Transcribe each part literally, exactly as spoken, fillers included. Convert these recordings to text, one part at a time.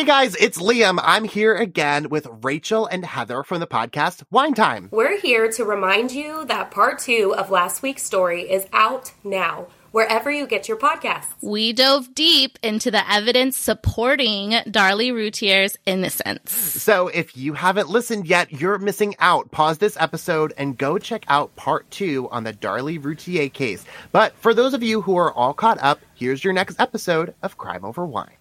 Hey guys, it's Liam. I'm here again with Rachel and Heather from the podcast Wine Time. We're here to remind you that part two of last week's story is out now, wherever you get your podcasts. We dove deep into the evidence supporting Darlie Routier's innocence. So if you haven't listened yet, you're missing out. Pause this episode and go check out part two on the Darlie Routier case. But for those of you who are all caught up, here's your next episode of Crime Over Wine.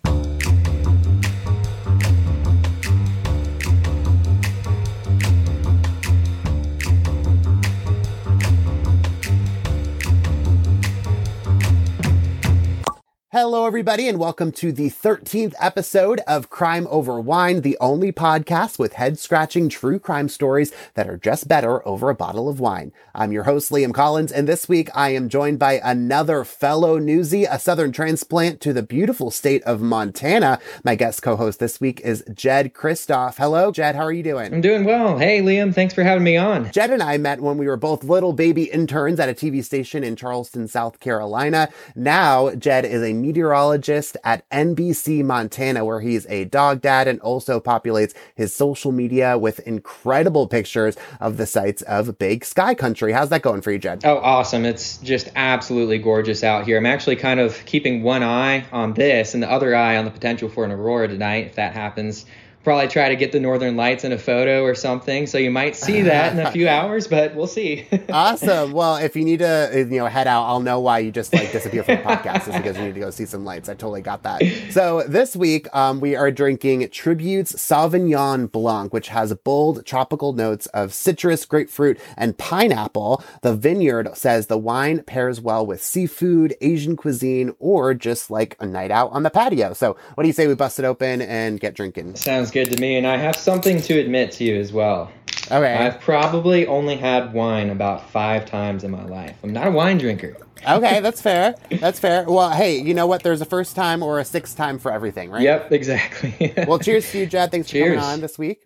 Hello, everybody, and welcome to the thirteenth episode of Crime Over Wine, the only podcast with head-scratching true crime stories that are just better over a bottle of wine. I'm your host, Liam Collins, and this week I am joined by another fellow newsie, a southern transplant to the beautiful state of Montana. My guest co-host this week is Jed Kristoff. Hello, Jed. How are you doing? I'm doing well. Hey, Liam. Thanks for having me on. Jed and I met when we were both little baby interns at a T V station in Charleston, South Carolina. Now, Jed is a meteorologist at N B C Montana, where he's a dog dad and also populates his social media with incredible pictures of the sights of Big Sky Country. How's that going for you, Jed? Oh, awesome. It's just absolutely gorgeous out here. I'm actually kind of keeping one eye on this and the other eye on the potential for an aurora tonight, if that happens. Probably try to get the northern lights in a photo or something, so you might see that in a few hours, but we'll see. Awesome. Well, if you need to, you know, head out, I'll know why you just like disappear from the podcast. It's because you need to go see some lights. I totally got that. So this week um we are drinking Tribute's Sauvignon Blanc, which has bold tropical notes of citrus, grapefruit, and pineapple. The vineyard says the wine pairs well with seafood, Asian cuisine, or just like a night out on the patio. So what do you say we bust it open and get drinking? Sounds good to me, and I have something to admit to you as well. Okay. I've probably only had wine about five times in my life. I'm not a wine drinker. Okay, that's fair. That's fair. Well, hey, you know what? There's a first time or a sixth time for everything, right? Yep, exactly. Well, cheers to you, Jed. Thanks cheers. for coming on this week.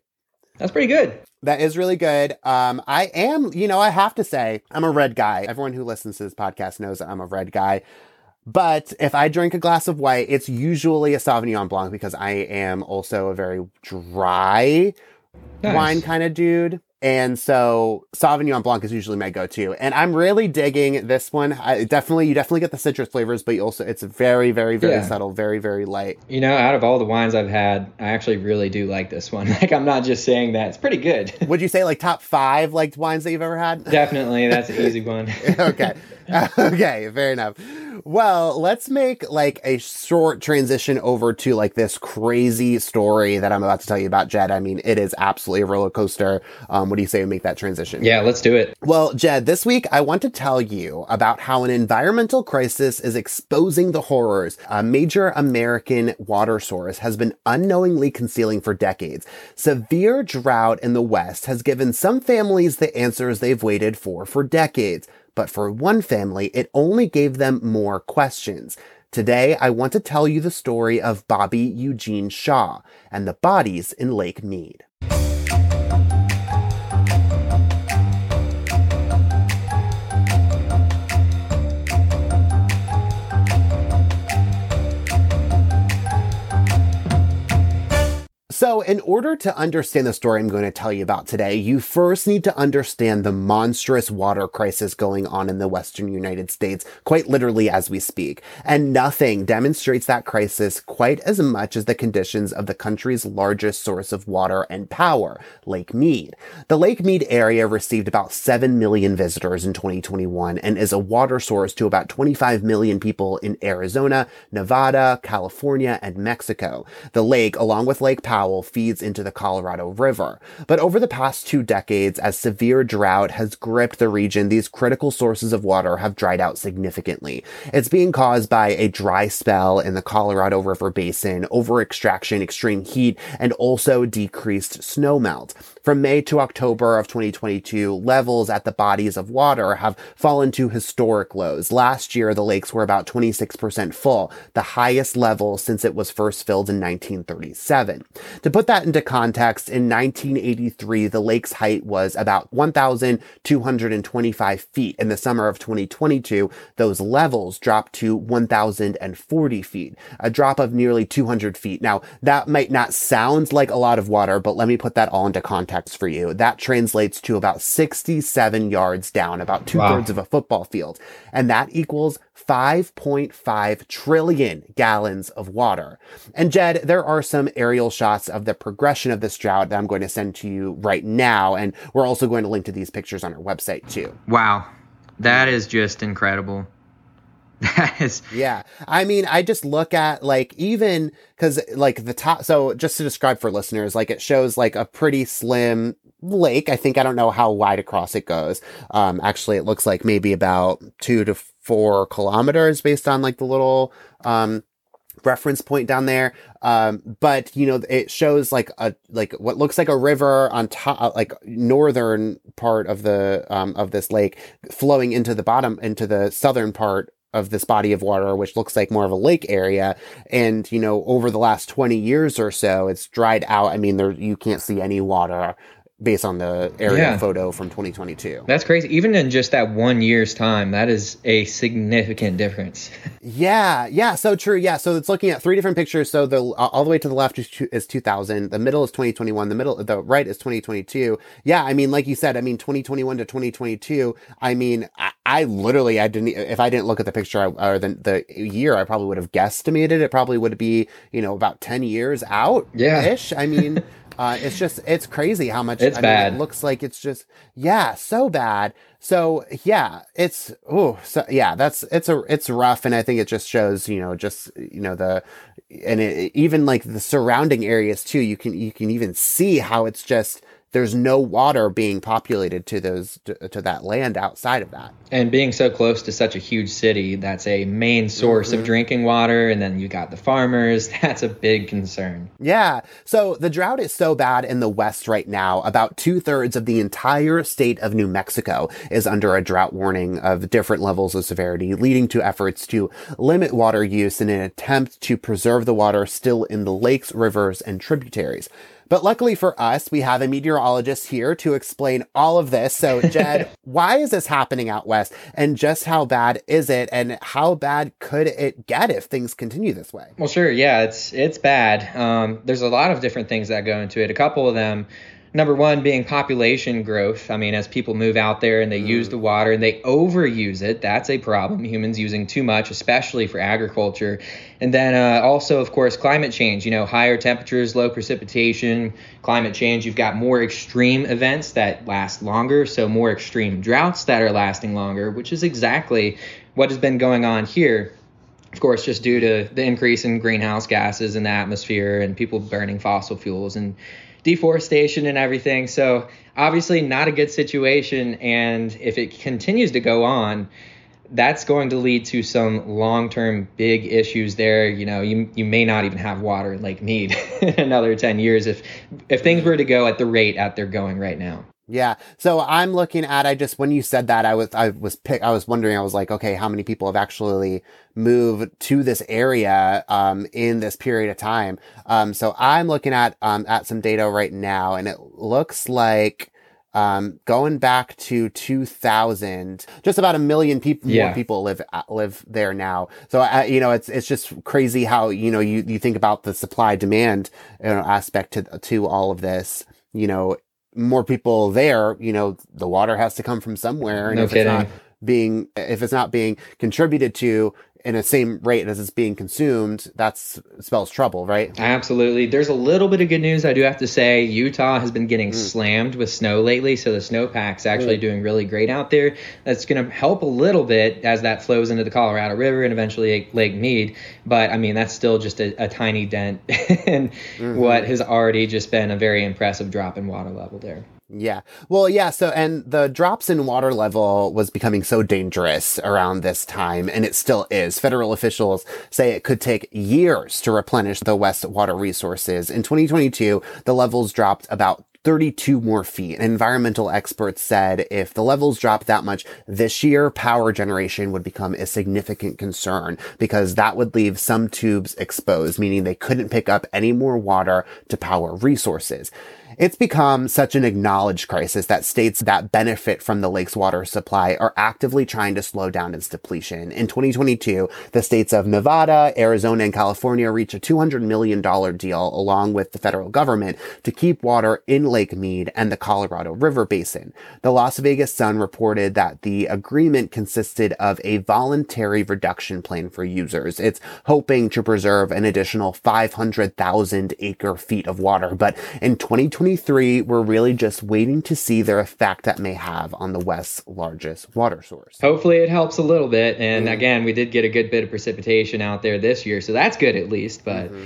That's pretty good. That is really good. Um, I am, you know, I have to say, I'm a red guy. Everyone who listens to this podcast knows that I'm a red guy. But if I drink a glass of white, it's usually a Sauvignon Blanc because I am also a very dry nice. wine kind of dude. And so Sauvignon Blanc is usually my go-to. And I'm really digging this one. I definitely, you definitely get the citrus flavors, but you also, it's very, very, very yeah. subtle, very, very light. You know, out of all the wines I've had, I actually really do like this one. Like, I'm not just saying that. It's pretty good. Would you say like top five like wines that you've ever had? Definitely. That's an easy one. Okay. Okay. Fair enough. Well, let's make like a short transition over to like this crazy story that I'm about to tell you about, Jed. I mean, it is absolutely a roller coaster. Um, what do you say we make that transition? Yeah, let's do it. Well, Jed, this week I want to tell you about how an environmental crisis is exposing the horrors a major American water source has been unknowingly concealing for decades. Severe drought in the West has given some families the answers they've waited for for decades. But for one family, it only gave them more questions. Today, I want to tell you the story of Bobby Eugene Shaw and the bodies in Lake Mead. So in order to understand the story I'm going to tell you about today, you first need to understand the monstrous water crisis going on in the Western United States, quite literally as we speak. And nothing demonstrates that crisis quite as much as the conditions of the country's largest source of water and power, Lake Mead. The Lake Mead area received about seven million visitors in twenty twenty-one and is a water source to about twenty-five million people in Arizona, Nevada, California, and Mexico. The lake, along with Lake Powell, feeds into the Colorado River. But over the past two decades, as severe drought has gripped the region, these critical sources of water have dried out significantly. It's being caused by a dry spell in the Colorado River basin, over-extraction, extreme heat, and also decreased snowmelt. From May to October of twenty twenty-two, levels at the bodies of water have fallen to historic lows. Last year, the lakes were about twenty-six percent full, the highest level since it was first filled in nineteen thirty-seven. To put that into context, in nineteen eighty-three, the lake's height was about one thousand two hundred twenty-five feet. In the summer of twenty twenty-two, those levels dropped to one thousand forty feet, a drop of nearly two hundred feet. Now, that might not sound like a lot of water, but let me put that all into context for you. That translates to about sixty-seven yards down, about two-thirds wow. of a football field. And that equals five point five trillion gallons of water. And Jed, there are some aerial shots of the progression of this drought that I'm going to send to you right now. And we're also going to link to these pictures on our website too. Wow. That is just incredible. That is. Yeah. I mean, I just look at like even because like the top. So just to describe for listeners, like it shows like a pretty slim lake. I think I don't know how wide across it goes. Um, actually, it looks like maybe about two to four kilometers based on like the little um, reference point down there. Um, but you know, it shows like a, like what looks like a river on top, like northern part of the, um, of this lake flowing into the bottom, into the southern part of this body of water, which looks like more of a lake area. And, you know, over the last twenty years or so, it's dried out. I mean, there, you can't see any water based on the aerial yeah. photo from twenty twenty-two. That's crazy. Even in just that one year's time, that is a significant difference. yeah. Yeah. So true. Yeah. So it's looking at three different pictures. So the, uh, all the way to the left is two thousand. The middle is twenty twenty-one. The middle, the right is twenty twenty-two. Yeah. I mean, like you said, I mean, twenty twenty-one to twenty twenty-two. I mean, I, I literally, I didn't, if I didn't look at the picture I, or the, the year, I probably would have guesstimated it probably would be, you know, about ten years out ish. Yeah. I mean, Uh, it's just, it's crazy how much it's I bad. Mean, it looks like it's just, yeah, so bad. So yeah, it's, oh, so yeah, that's, it's a, it's rough. And I think it just shows, you know, just, you know, the, and it, even like the surrounding areas too, you can, you can even see how it's just, there's no water being populated to those, to, to that land outside of that. And being so close to such a huge city, that's a main source mm-hmm. of drinking water. And then you got the farmers. That's a big concern. Yeah. So the drought is so bad in the West right now, about two thirds of the entire state of New Mexico is under a drought warning of different levels of severity, leading to efforts to limit water use in an attempt to preserve the water still in the lakes, rivers, and tributaries. But luckily for us, we have a meteorologist here to explain all of this. So, Jed, why is this happening out west? And just how bad is it? And how bad could it get if things continue this way? Well, sure. Yeah, it's it's bad. Um, there's a lot of different things that go into it. A couple of them. Number one being population growth. I mean, as people move out there and they mm. use the water and they overuse it, that's a problem. Humans using too much, especially for agriculture. And then uh, also, of course, climate change, you know, higher temperatures, low precipitation, climate change. You've got more extreme events that last longer. So more extreme droughts that are lasting longer, which is exactly what has been going on here. Of course, just due to the increase in greenhouse gases in the atmosphere and people burning fossil fuels and deforestation and everything. So obviously not a good situation. And if it continues to go on, that's going to lead to some long-term big issues there. You know, you you may not even have water in Lake Mead in another ten years if if things were to go at the rate that they're going right now. Yeah. So I'm looking at, I just, when you said that, I was, I was pick, I was wondering, I was like, okay, how many people have actually moved to this area, um, in this period of time? Um, so I'm looking at, um, at some data right now, and it looks like, um, going back to two thousand, just about a million people, yeah. more people live, live there now. So, uh, you know, it's, it's just crazy how, you know, you, you think about the supply demand, you know, aspect to, to all of this, you know, more people there, you know, the water has to come from somewhere. And no if kidding. It's not being, if it's not being contributed to in the same rate as it's being consumed, that's spells trouble, right? Absolutely. There's a little bit of good news. I do have to say Utah has been getting mm. slammed with snow lately. So the snowpack's actually mm. doing really great out there. That's going to help a little bit as that flows into the Colorado River and eventually Lake Mead. But I mean, that's still just a, a tiny dent in mm-hmm. what has already just been a very impressive drop in water level there. Yeah. Well, yeah. So, and the drops in water level was becoming so dangerous around this time, and it still is. Federal officials say it could take years to replenish the West's water resources. In twenty twenty-two, the levels dropped about thirty-two more feet. And environmental experts said if the levels dropped that much this year, power generation would become a significant concern because that would leave some tubes exposed, meaning they couldn't pick up any more water to power resources. It's become such an acknowledged crisis that states that benefit from the lake's water supply are actively trying to slow down its depletion. In twenty twenty-two, the states of Nevada, Arizona, and California reached a two hundred million dollars deal along with the federal government to keep water in Lake Mead and the Colorado River Basin. The Las Vegas Sun reported that the agreement consisted of a voluntary reduction plan for users. It's hoping to preserve an additional five hundred thousand acre feet of water, but in twenty twenty-three, we're really just waiting to see their effect that may have on the West's largest water source. Hopefully it helps a little bit. And mm-hmm. again, we did get a good bit of precipitation out there this year, so that's good at least, but mm-hmm.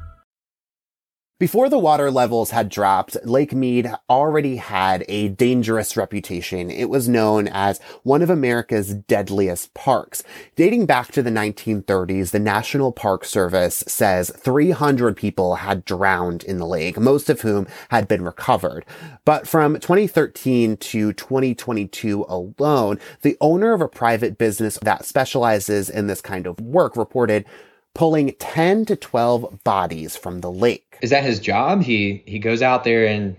Before the water levels had dropped, Lake Mead already had a dangerous reputation. It was known as one of America's deadliest parks. Dating back to the nineteen thirties, the National Park Service says three hundred people had drowned in the lake, most of whom had been recovered. But from twenty thirteen to twenty twenty-two alone, the owner of a private business that specializes in this kind of work reported pulling ten to twelve bodies from the lake. Is that his job? He he goes out there and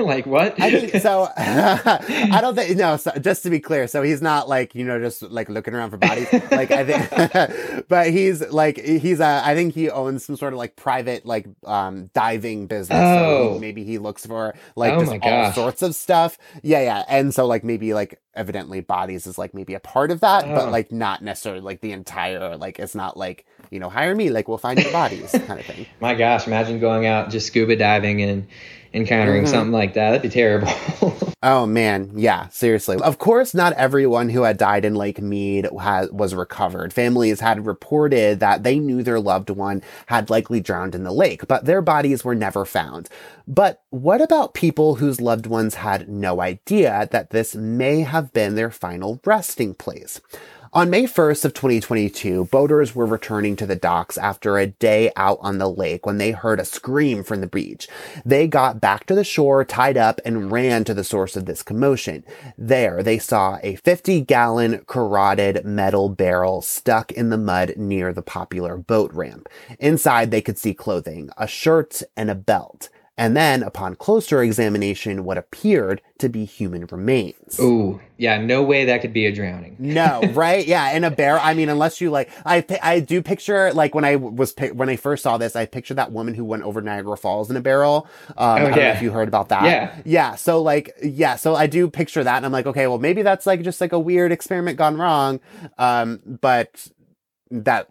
like what? I think so. I don't think, no, so, just to be clear. So he's not like, you know, just like looking around for bodies. Like I think, but he's like, he's a, I think he owns some sort of like private, like um, diving business. Oh. So he, maybe he looks for like oh just all gosh. sorts of stuff. Yeah. Yeah. And so like, maybe like, evidently bodies is like maybe a part of that, oh. but like not necessarily like the entire, like it's not like, you know, hire me, like we'll find your bodies kind of thing. My gosh. Imagine going out just scuba diving and encountering mm-hmm. something like that. That'd be terrible. Oh man. Yeah, seriously. Of course, not everyone who had died in Lake Mead ha- was recovered. Families had reported that they knew their loved one had likely drowned in the lake, but their bodies were never found. But what about people whose loved ones had no idea that this may have been their final resting place? On May first of twenty twenty-two, boaters were returning to the docks after a day out on the lake when they heard a scream from the beach. They got back to the shore, tied up, and ran to the source of this commotion. There, they saw a fifty-gallon corroded metal barrel stuck in the mud near the popular boat ramp. Inside, they could see clothing, a shirt, and a belt. and then, upon closer examination, what appeared to be human remains. Ooh, yeah, no way that could be a drowning. No, right? Yeah, in a bear, I mean, unless you, like, I I do picture, like, when I was, when I first saw this, I pictured that woman who went over Niagara Falls in a barrel. Um, oh, yeah. I don't know if you heard about that. Yeah. Yeah, so, like, yeah, so I do picture that, and I'm like, okay, well, maybe that's, like, just, like, a weird experiment gone wrong, um, but that...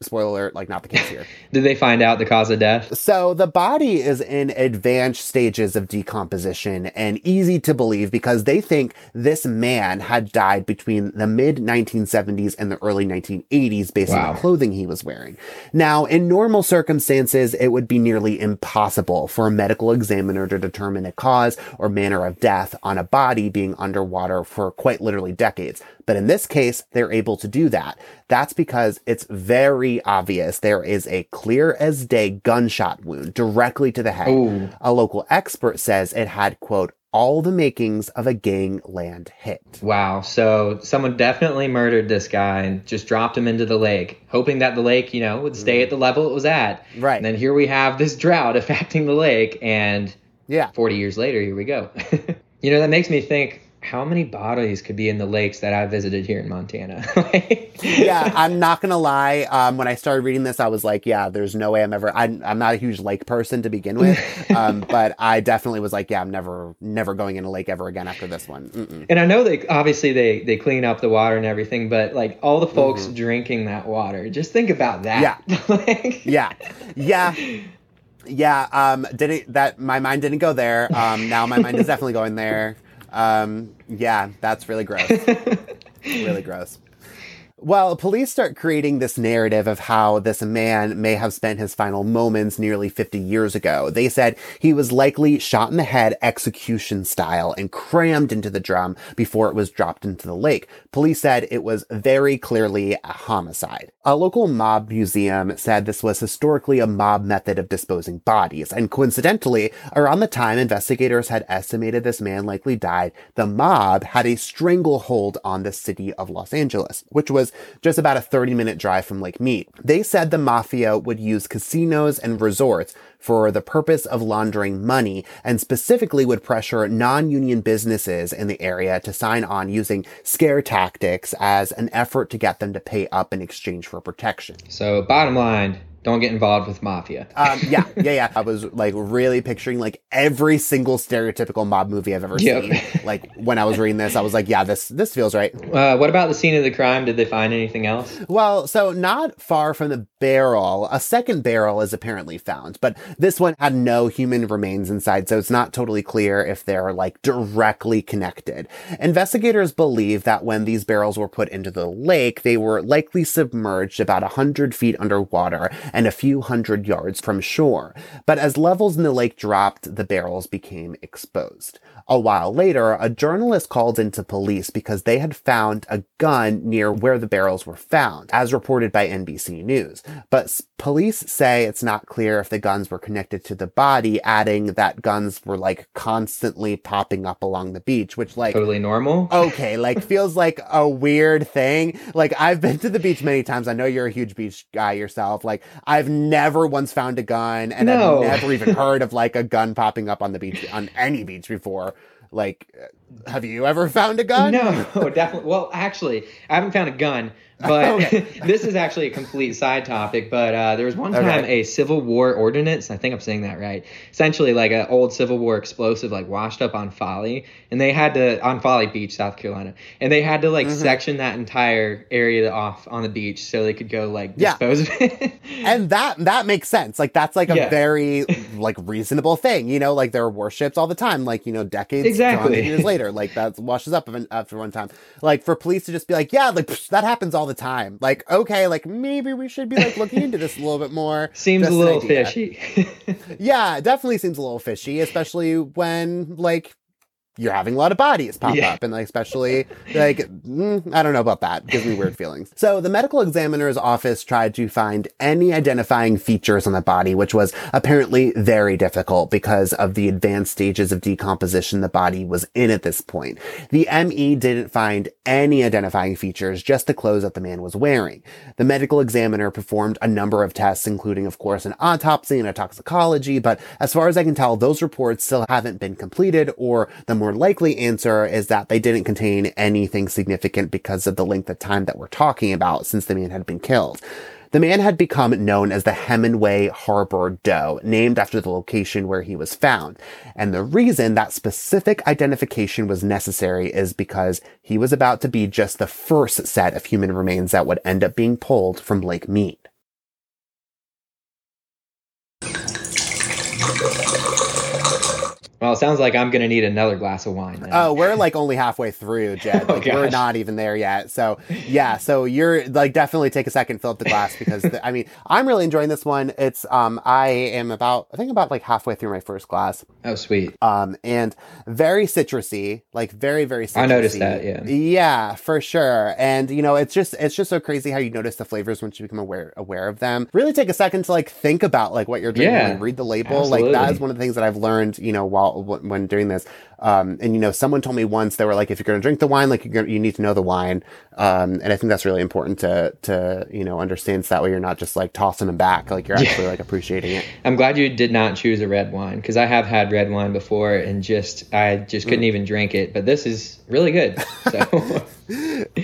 spoiler alert, like, not the case here. Did they find out the cause of death? So the body is in advanced stages of decomposition and easy to believe because they think this man had died between the mid nineteen seventies and the early nineteen eighties based wow. on the clothing he was wearing. Now, in normal circumstances, it would be nearly impossible for a medical examiner to determine a cause or manner of death on a body being underwater for quite literally decades. But in this case, they're able to do that. That's because it's very obvious there is a clear as day gunshot wound directly to the head. Ooh. A local expert says it had, quote, all the makings of a gangland hit. Wow. So someone definitely murdered this guy and just dropped him into the lake, hoping that the lake, you know, would stay at the level it was at. Right. And then here we have this drought affecting the lake. And yeah, forty years later, here we go. You know, that makes me think, how many bodies could be in the lakes that I visited here in Montana? Yeah, I'm not going to lie. Um, when I started reading this, I was like, yeah, there's no way I'm ever, I'm, I'm not a huge lake person to begin with. Um, but I definitely was like, yeah, I'm never, never going in a lake ever again after this one. Mm-mm. And I know they, obviously they, they clean up the water and everything, but like all the folks mm-hmm. drinking that water, just think about that. Yeah. like... Yeah. Yeah. Yeah. Um, didn't that, my mind didn't go there. Um, now my mind is definitely going there. Um, yeah, that's really gross. Really gross. Well, police start creating this narrative of how this man may have spent his final moments nearly fifty years ago. They said he was likely shot in the head execution style and crammed into the drum before it was dropped into the lake. Police said it was very clearly a homicide. A local mob museum said this was historically a mob method of disposing bodies. And coincidentally, around the time investigators had estimated this man likely died, the mob had a stranglehold on the city of Los Angeles, which was just about a thirty minute drive from Lake Mead. They said the mafia would use casinos and resorts for the purpose of laundering money and specifically would pressure non-union businesses in the area to sign on using scare tactics as an effort to get them to pay up in exchange for protection. So bottom line, don't get involved with mafia. um, yeah, yeah, yeah. I was like really picturing like every single stereotypical mob movie I've ever yep. seen. Like when I was reading this, I was like, yeah, this this feels right. Uh, what about the scene of the crime? Did they find anything else? Well, so not far from the barrel, a second barrel is apparently found, but this one had no human remains inside, so it's not totally clear if they're like directly connected. Investigators believe that when these barrels were put into the lake, they were likely submerged about one hundred feet underwater and a few hundred yards from shore. But as levels in the lake dropped, the barrels became exposed. A while later, a journalist called into police because they had found a gun near where the barrels were found, as reported by N B C News. But police say it's not clear if the guns were connected to the body, adding that guns were, like, constantly popping up along the beach, which, like... Totally normal? Okay, like, feels like a weird thing. Like, I've been to the beach many times. I know you're a huge beach guy yourself. Like, I've never once found a gun, and no. I've never even heard of, like, a gun popping up on the beach, on any beach before. Like, have you ever found a gun? No, definitely. Well, actually, I haven't found a gun, but this is actually a complete side topic. But uh, there was one time okay. a Civil War ordinance, I think I'm saying that right, essentially like an old Civil War explosive like washed up on Folly, and they had to, on Folly Beach, South Carolina, and they had to like mm-hmm. section that entire area off on the beach so they could go like dispose yeah. of it. And that, that makes sense. Like, that's like a yeah. very like reasonable thing, you know, like there are warships all the time, like, you know, decades, exactly. years later. Like, that washes up after one time. Like, for police to just be like, yeah, like, psh, that happens all the time. Like, okay, like, maybe we should be, like, looking into this a little bit more. Seems just a little fishy. Yeah, definitely seems a little fishy, especially when, like, you're having a lot of bodies pop yeah. up. And like, especially like, mm, I don't know about that. It gives me weird feelings. So the medical examiner's office tried to find any identifying features on the body, which was apparently very difficult because of the advanced stages of decomposition the body was in at this point. The M E didn't find any identifying features, just the clothes that the man was wearing. The medical examiner performed a number of tests, including, of course, an autopsy and a toxicology. But as far as I can tell, those reports still haven't been completed, or the more likely answer is that they didn't contain anything significant because of the length of time that we're talking about since the man had been killed. The man had become known as the Hemenway Harbor Doe, named after the location where he was found. And the reason that specific identification was necessary is because he was about to be just the first set of human remains that would end up being pulled from Lake Mead. Well, it sounds like I'm going to need another glass of wine now. Oh, we're like only halfway through, Jed. Like, oh, we're not even there yet. So yeah, so you're like, definitely take a second, fill up the glass because the, I mean, I'm really enjoying this one. It's, um, I am about, I think about like halfway through my first glass. Oh, sweet. Um, and very citrusy, like very, very citrusy. I noticed that. Yeah. Yeah, for sure. And you know, it's just, it's just so crazy how you notice the flavors once you become aware, aware of them. Really take a second to like, think about like what you're drinking yeah, and read the label. Absolutely. Like that is one of the things that I've learned, you know, while when doing this. Um, and, you know, someone told me once, they were like, if you're going to drink the wine, like, you're gonna, you need to know the wine. Um, and I think that's really important to, to, you know, understand. So that way you're not just like tossing them back. Like you're actually yeah. like appreciating it. I'm glad you did not choose a red wine, because I have had red wine before and just, I just couldn't mm. even drink it. But this is really good. So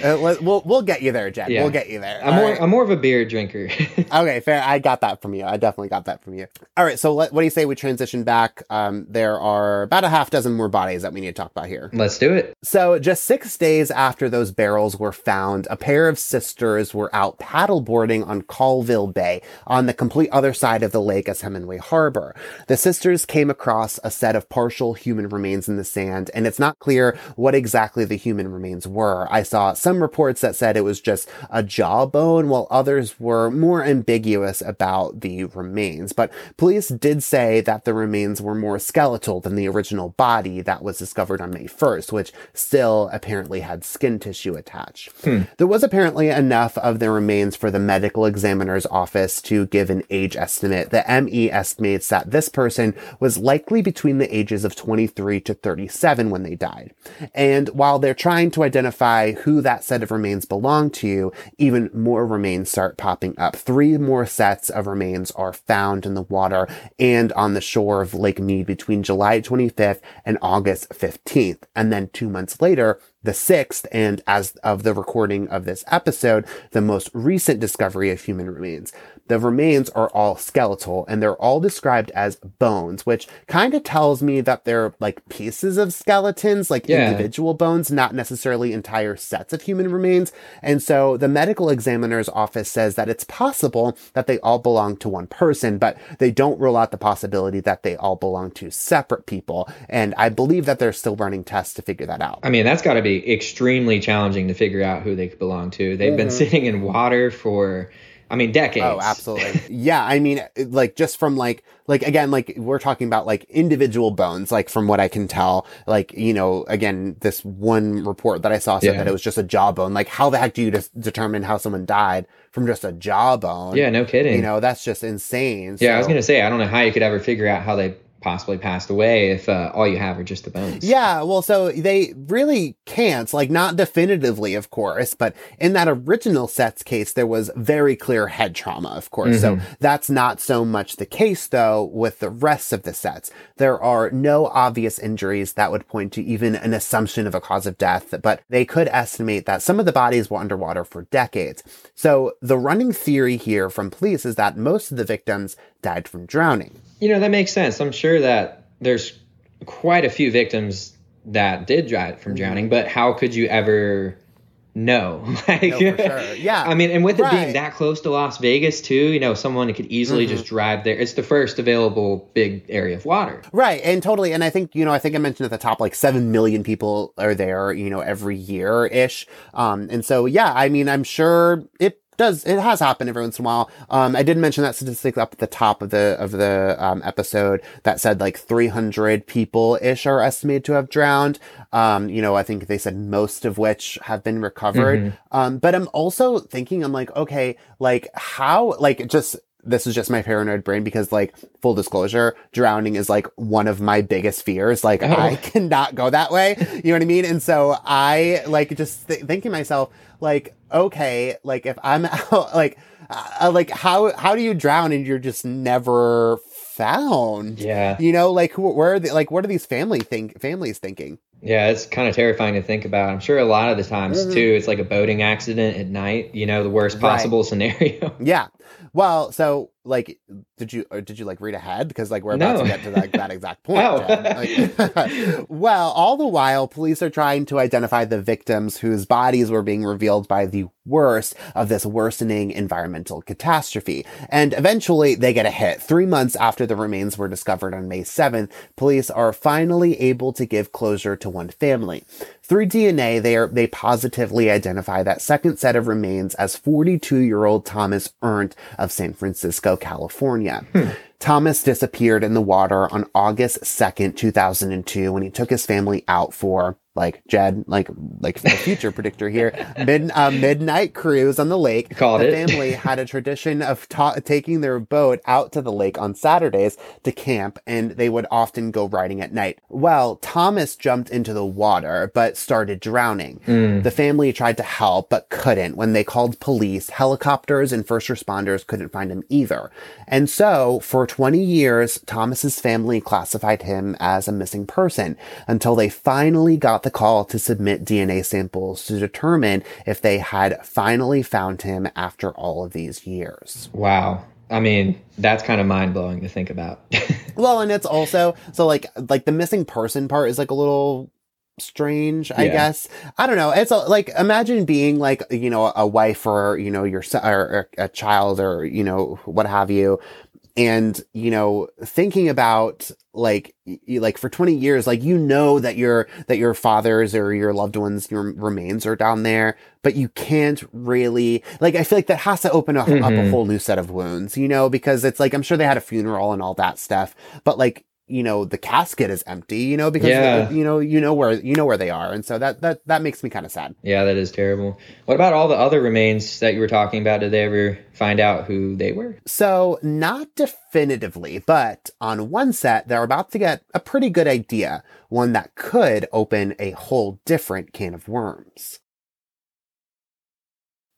uh, we'll, we'll get you there, Jack. Yeah. We'll get you there. I'm more, right. I'm more of a beer drinker. Okay, fair. I got that from you. I definitely got that from you. All right. So let, what do you say we transition back? Um, there are about a half dozen more bodies that we need to talk about here. Let's do it. So just six days after those barrels were found, a pair of sisters were out paddleboarding on Callville Bay on the complete other side of the lake as Hemenway Harbor. The sisters came across a set of partial human remains in the sand, and it's not clear what exactly the human remains were. I saw some reports that said it was just a jawbone, while others were more ambiguous about the remains. But police did say that the remains were more skeletal than the original body that was discovered on May first, which still apparently had skin tissue attached. Hmm. There was apparently enough of the remains for the medical examiner's office to give an age estimate. The M E estimates that this person was likely between the ages of twenty-three to thirty-seven when they died. And while they're trying to identify who that set of remains belonged to, even more remains start popping up. Three more sets of remains are found in the water and on the shore of Lake Mead between July twenty-fifth and August. August fifteenth. And then two months later, the sixth, and as of the recording of this episode, the most recent discovery of human remains. The remains are all skeletal and they're all described as bones, which kind of tells me that they're like pieces of skeletons, like yeah. individual bones, not necessarily entire sets of human remains. And so the medical examiner's office says that it's possible that they all belong to one person, but they don't rule out the possibility that they all belong to separate people. And I believe that they're still running tests to figure that out. I mean, that's got to be extremely challenging to figure out who they belong to. They've mm-hmm. been sitting in water for... I mean, decades. Oh, absolutely. Yeah. I mean, like just from like, like, again, like we're talking about like individual bones, like from what I can tell, like, you know, again, this one report that I saw said yeah. that it was just a jawbone. Like how the heck do you de- determine how someone died from just a jawbone? Yeah. No kidding. You know, that's just insane. Yeah. So, I was going to say, I don't know how you could ever figure out how they possibly passed away if uh, all you have are just the bones. Yeah, well, so they really can't, like not definitively, of course, but in that original set's case, there was very clear head trauma, of course. Mm-hmm. So that's not so much the case, though, with the rest of the sets. There are no obvious injuries that would point to even an assumption of a cause of death, but they could estimate that some of the bodies were underwater for decades. So the running theory here from police is that most of the victims died from drowning. You know, that makes sense. I'm sure that there's quite a few victims that did die from drowning, but how could you ever know? Like, no, for sure. Yeah. I mean, and with right. it being that close to Las Vegas, too, you know, someone could easily mm-hmm. just drive there. It's the first available big area of water. Right. And totally. And I think, you know, I think I mentioned at the top, like seven million people are there, you know, every year ish. Um, and so, yeah, I mean, I'm sure it does, it has happened every once in a while. Um, I did mention that statistic up at the top of the, of the, um, episode that said like three hundred people-ish are estimated to have drowned. Um, you know, I think they said most of which have been recovered. Mm-hmm. Um, but I'm also thinking, I'm like, okay, like how, like just, this is just my paranoid brain because, like, full disclosure, drowning is, like, one of my biggest fears. Like, oh. I cannot go that way. You know what I mean? And so I, like, just th- thinking myself, like, okay, like, if I'm out, like, uh, like, how, how do you drown and you're just never found? Yeah. You know, like, wh- where are the, like, what are these family think families thinking? Yeah, it's kind of terrifying to think about. I'm sure a lot of the times, mm-hmm. too, it's like a boating accident at night, you know, the worst possible right. scenario. Yeah. Well, so, like, did you or did you, like, read ahead? Because, like, we're about no. to get to like, that exact point. Oh. Like, well, all the while, police are trying to identify the victims whose bodies were being revealed by the worst of this worsening environmental catastrophe. And eventually, they get a hit. Three months after the remains were discovered on May seventh, police are finally able to give closure to one family. Through D N A, they are, they positively identify that second set of remains as forty-two-year-old Thomas Erndt of San Francisco, California. Hmm. Thomas disappeared in the water on August second, two thousand two, when he took his family out for, like, Jed, like, like a future predictor here, mid, uh, midnight cruise on the lake. Called the it. Family had a tradition of ta- taking their boat out to the lake on Saturdays to camp, and they would often go riding at night. Well, Thomas jumped into the water, but started drowning. Mm. The family tried to help, but couldn't. When they called police, helicopters and first responders couldn't find him either. And so, for twenty years, Thomas's family classified him as a missing person until they finally got the call to submit D N A samples to determine if they had finally found him after all of these years. Wow. I mean, that's kind of mind blowing to think about. Well, and it's also so like like the missing person part is like a little strange, I yeah. guess. I don't know. It's a, like, imagine being like, you know, a wife or, you know, your son or a child or, you know, what have you. And, you know, thinking about like, you, like for twenty years, like, you know, that your, that your father's or your loved ones, your remains are down there, but you can't really, like, I feel like that has to open up, mm-hmm. up a whole new set of wounds, you know, because it's like, I'm sure they had a funeral and all that stuff, but like, you know, the casket is empty, you know, because, yeah. you know, you know where, you know where they are. And so that, that, that makes me kind of sad. Yeah, that is terrible. What about all the other remains that you were talking about? Did they ever find out who they were? So not definitively, but on one set, they're about to get a pretty good idea. One that could open a whole different can of worms.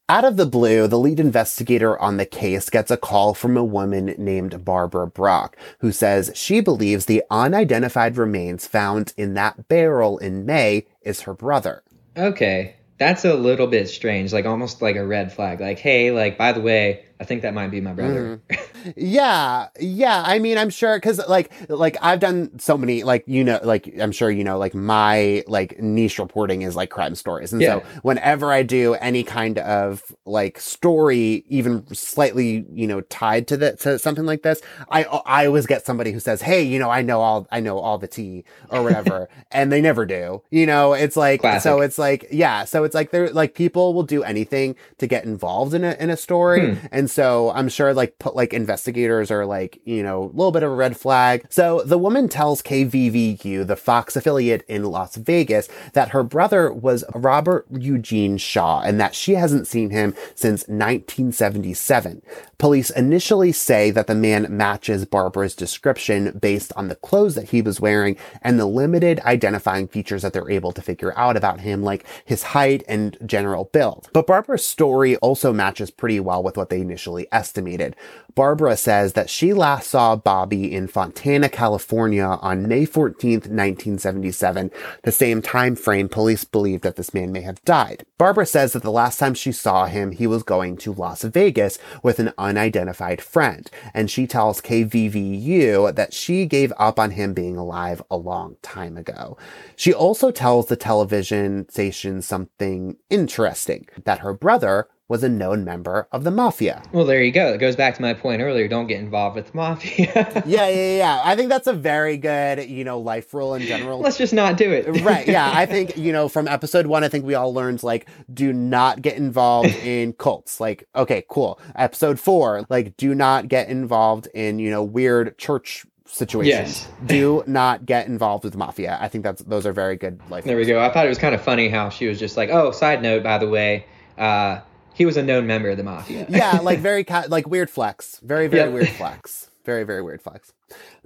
Out of the blue, the lead investigator on the case gets a call from a woman named Barbara Brock, who says she believes the unidentified remains found in that barrel in May is her brother. Okay, that's a little bit strange, like almost like a red flag. Like, hey, like, by the way, I think that might be my brother. Mm. Yeah. Yeah. I mean, I'm sure. Cause like, like I've done so many, like, you know, like, I'm sure, you know, like my like niche reporting is like crime stories. And yeah. so whenever I do any kind of like story, even slightly, you know, tied to the, to something like this, I, I always get somebody who says, hey, you know, I know all, I know all the tea or whatever. And they never do, you know, it's like, classic. So it's like, yeah. So it's like, they're like, people will do anything to get involved in a, in a story. Hmm. And so I'm sure like put like investigators are like, you know, a little bit of a red flag. So the woman tells K V V U, the Fox affiliate in Las Vegas, that her brother was Robert Eugene Shaw and that she hasn't seen him since nineteen seventy-seven. Police initially say that the man matches Barbara's description based on the clothes that he was wearing and the limited identifying features that they're able to figure out about him, like his height and general build. But Barbara's story also matches pretty well with what they initially estimated. Barbara says that she last saw Bobby in Fontana, California on May fourteenth, nineteen seventy-seven, the same time frame police believe that this man may have died. Barbara says that the last time she saw him, he was going to Las Vegas with an unidentified friend, and she tells K V V U that she gave up on him being alive a long time ago. She also tells the television station something interesting, that her brother was a known member of the mafia. Well, there you go. It goes back to my point earlier. Don't get involved with the mafia. yeah, yeah, yeah. I think that's a very good, you know, life rule in general. Let's just not do it. Right. Yeah. I think, you know, from episode one, I think we all learned, like, do not get involved in cults. Like, okay, cool. Episode four, like, do not get involved in, you know, weird church situations. Yes. Do not get involved with mafia. I think that's those are very good life There rules. We go. I thought it was kind of funny how she was just like, oh, side note, by the way, uh, he was a known member of the mafia. yeah, like very, ca- like weird flex. Very, very yep. weird flex. Very, very weird flex.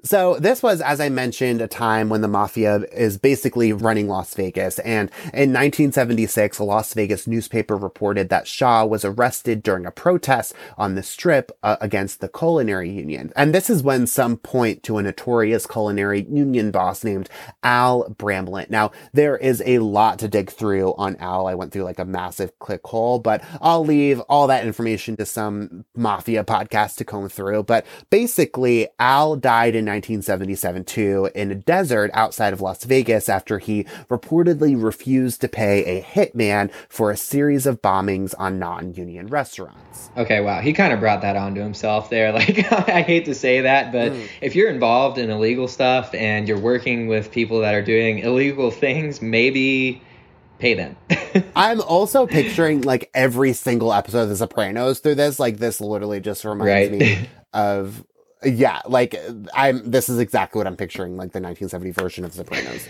So this was, as I mentioned, a time when the mafia is basically running Las Vegas. And in nineteen seventy-six, a Las Vegas newspaper reported that Shaw was arrested during a protest on the Strip uh, against the Culinary Union. And this is when some point to a notorious Culinary Union boss named Al Bramlett. Now, there is a lot to dig through on Al. I went through like a massive click hole, but I'll leave all that information to some mafia podcast to comb through. But basically, Al died in nineteen seventy-seven too, in a desert outside of Las Vegas after he reportedly refused to pay a hitman for a series of bombings on non-union restaurants. Okay, wow. He kind of brought that onto himself there. Like, I hate to say that, but mm. if you're involved in illegal stuff and you're working with people that are doing illegal things, maybe pay them. I'm also picturing like every single episode of The Sopranos through this. Like, this literally just reminds right. me of... Yeah, like, I'm. This is exactly what I'm picturing, like, the nineteen seventy version of Sopranos.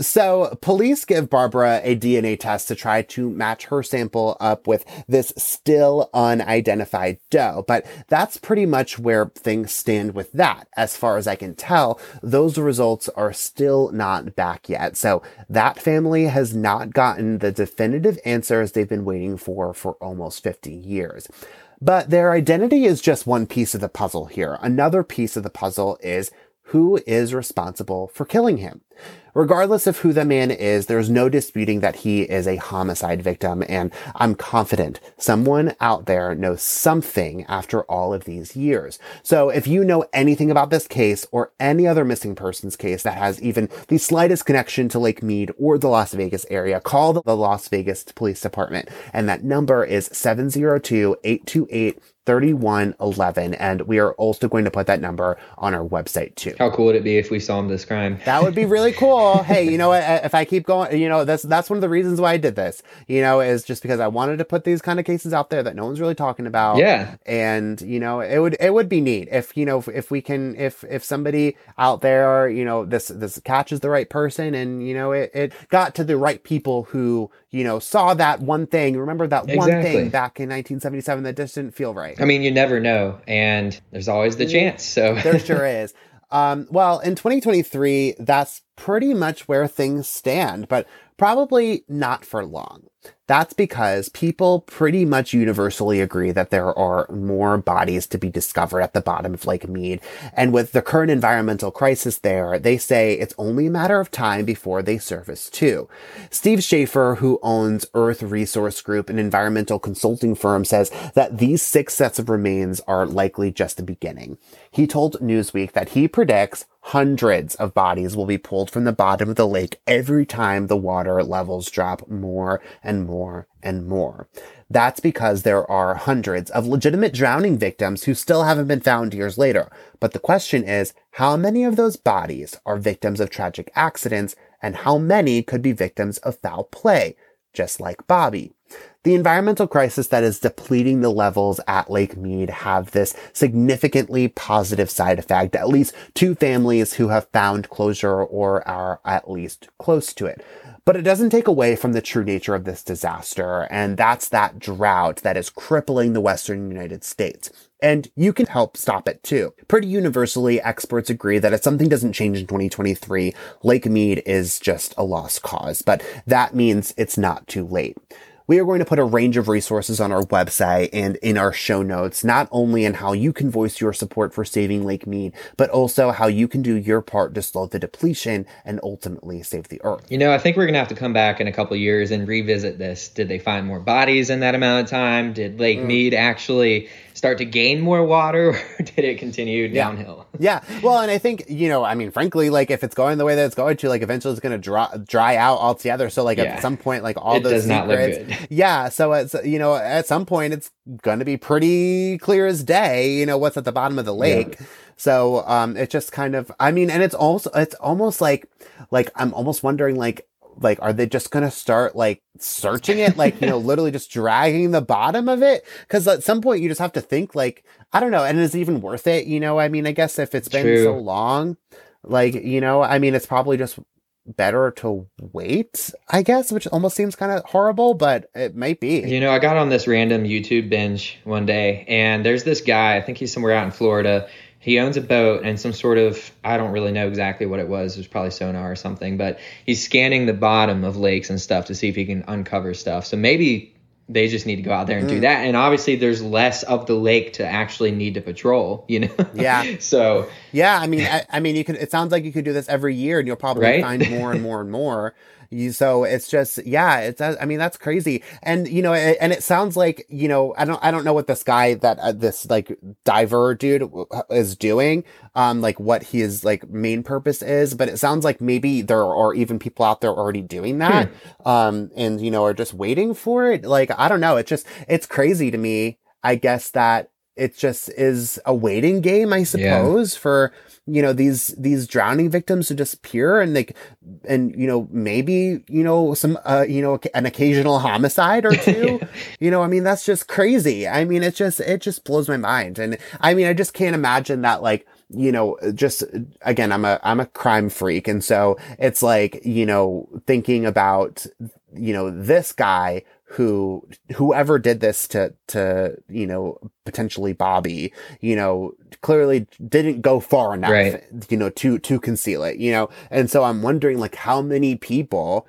So, police give Barbara a D N A test to try to match her sample up with this still unidentified doe. But that's pretty much where things stand with that. As far as I can tell, those results are still not back yet. So, that family has not gotten the definitive answers they've been waiting for for almost fifty years. But their identity is just one piece of the puzzle here. Another piece of the puzzle is who is responsible for killing him. Regardless of who the man is, there's no disputing that he is a homicide victim, and I'm confident someone out there knows something after all of these years. So if you know anything about this case or any other missing persons case that has even the slightest connection to Lake Mead or the Las Vegas area, call the Las Vegas Police Department, and that number is seven oh two, eight two eight, three one one one, and we are also going to put that number on our website too. How cool would it be if we solved this crime? That would be really cool. Hey, you know what? If I keep going, you know, that's that's one of the reasons why I did this, you know, is just because I wanted to put these kind of cases out there that no one's really talking about. Yeah. And, you know, it would it would be neat if, you know, if, if we can if if somebody out there, you know, this this catches the right person and, you know, it, it got to the right people who, you know, saw that one thing. Remember that exactly. one thing back in nineteen seventy-seven that just didn't feel right. I mean, you never know. And there's always the chance. So there sure is. Um, well, in twenty twenty-three, that's pretty much where things stand, but probably not for long. That's because people pretty much universally agree that there are more bodies to be discovered at the bottom of Lake Mead. And with the current environmental crisis there, they say it's only a matter of time before they surface too. Steve Schaefer, who owns Earth Resource Group, an environmental consulting firm, says that these six sets of remains are likely just the beginning. He told Newsweek that he predicts hundreds of bodies will be pulled from the bottom of the lake every time the water levels drop more and more and more. That's because there are hundreds of legitimate drowning victims who still haven't been found years later. But the question is, how many of those bodies are victims of tragic accidents, and how many could be victims of foul play, just like Bobby? The environmental crisis that is depleting the levels at Lake Mead have this significantly positive side effect. At least two families who have found closure or are at least close to it. But it doesn't take away from the true nature of this disaster, and that's that drought that is crippling the western United States. And you can help stop it too. Pretty universally, experts agree that if something doesn't change in twenty twenty-three, Lake Mead is just a lost cause, but that means it's not too late. We are going to put a range of resources on our website and in our show notes, not only in how you can voice your support for saving Lake Mead, but also how you can do your part to slow the depletion and ultimately save the earth. You know, I think we're going to have to come back in a couple of years and revisit this. Did they find more bodies in that amount of time? Did Lake mm. Mead actually start to gain more water, or did it continue downhill? Yeah. yeah. Well, and I think, you know, I mean, frankly, like if it's going the way that it's going to, like eventually it's going to dry, dry out altogether. So like yeah. at some point, like all it those secrets. Yeah. So it's, you know, at some point it's going to be pretty clear as day, you know, what's at the bottom of the lake. Yeah. So um, it just kind of, I mean, and it's also, it's almost like, like, I'm almost wondering like, like, are they just going to start like searching it? Like, you know, literally just dragging the bottom of it. Cause at some point you just have to think like, I don't know. And is it even worth it? You know, I mean, I guess if it's been True. so long, like, you know, I mean, it's probably just better to wait, I guess, which almost seems kind of horrible, but it might be. You know, I got on this random YouTube binge one day and there's this guy, I think he's somewhere out in Florida. He owns a boat and some sort of, I don't really know exactly what it was. It was probably sonar or something, but he's scanning the bottom of lakes and stuff to see if he can uncover stuff. So maybe they just need to go out there and mm. do that. And obviously there's less of the lake to actually need to patrol, you know? Yeah. so. Yeah. I mean, I, I mean, you can, it sounds like you could do this every year and you'll probably right? find more and more and more. You, so it's just, yeah, it's, I mean, that's crazy. And, you know, it, and it sounds like, you know, I don't, I don't know what this guy that uh, this like diver dude is doing, um, like what his like main purpose is, but it sounds like maybe there are even people out there already doing that. Hmm. Um, and, you know, are just waiting for it. Like, I don't know. It's just, it's crazy to me, I guess, that it just is a waiting game, I suppose, yeah. for, you know, these, these drowning victims to disappear and like, and, you know, maybe, you know, some, uh, you know, an occasional homicide or two, yeah. you know, I mean, that's just crazy. I mean, it just, it just blows my mind. And I mean, I just can't imagine that, like, you know, just again, I'm a, I'm a crime freak. And so it's like, you know, thinking about, you know, this guy who, whoever did this to, to, you know, potentially Bobby, you know, clearly didn't go far enough, right. you know, to, to conceal it, you know? And so I'm wondering like how many people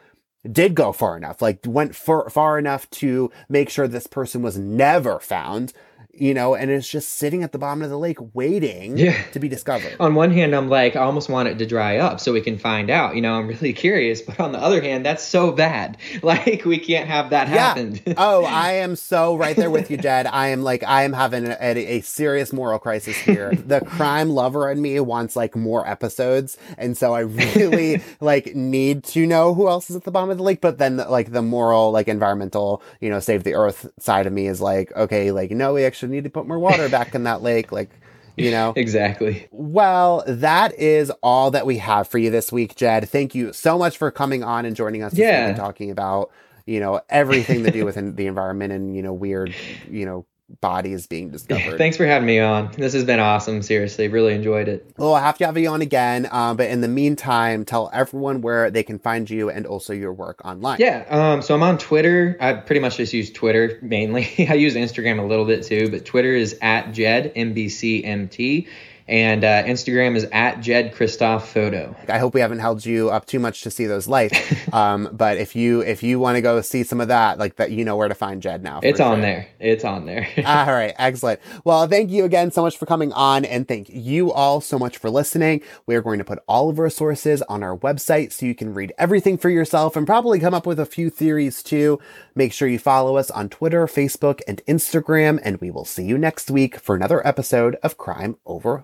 did go far enough, like went for, far enough to make sure this person was never found, you know, and it's just sitting at the bottom of the lake waiting yeah. to be discovered. On one hand, I'm like, I almost want it to dry up so we can find out, you know, I'm really curious. But on the other hand, that's so bad. Like we can't have that yeah. happen. Oh, I am so right there with you, Jed. I am like, I am having a, a, a serious moral crisis here. The crime lover in me wants like more episodes. And so I really like need to know who else is at the bottom of the lake. But then like the moral, like environmental, you know, save the earth side of me is like, okay, like, no, we actually need to put more water back in that lake, like, you know. Exactly. Well, that is all that we have for you this week, Jed. Thank you so much for coming on and joining us this yeah. week and talking about, you know, everything to do with the environment and, you know, weird, you know, bodies being discovered. Thanks for having me on. This has been awesome. Seriously, really enjoyed it. Well, I'll have to have you on again. Um, but in the meantime, tell everyone where they can find you and also your work online. Yeah. Um, so I'm on Twitter. I pretty much just use Twitter mainly. I use Instagram a little bit too, but Twitter is at Jed M B C M T. And uh, Instagram is at Jed Christoph Photo. I hope we haven't held you up too much to see those lights. Um, but if you if you want to go see some of that, like that, you know where to find Jed now. It's on sure. there. It's on there. All right. Excellent. Well, thank you again so much for coming on. And thank you all so much for listening. We are going to put all of our sources on our website so you can read everything for yourself and probably come up with a few theories too. Make sure you follow us on Twitter, Facebook, and Instagram. And we will see you next week for another episode of Crime Over Wine.